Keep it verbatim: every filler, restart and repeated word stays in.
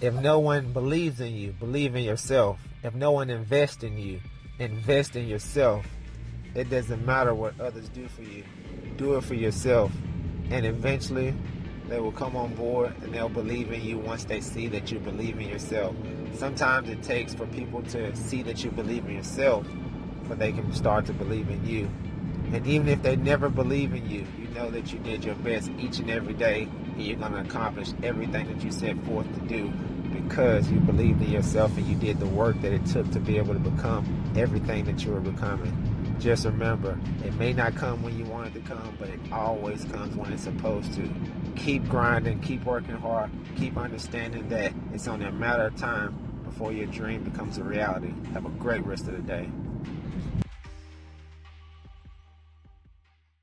If no one believes in you, believe in yourself. If no one invests in you, invest in yourself. It doesn't matter what others do for you. Do it for yourself. And eventually, they will come on board and they'll believe in you once they see that you believe in yourself. Sometimes it takes for people to see that you believe in yourself for they can start to believe in you. And even if they never believe in you, you know that you did your best each and every day, and you're going to accomplish everything that you set forth to do because you believed in yourself and you did the work that it took to be able to become everything that you were becoming. Just remember, it may not come when you want it to come, but it always comes when it's supposed to. Keep grinding, keep working hard, keep understanding that it's only a matter of time before your dream becomes a reality. Have a great rest of the day.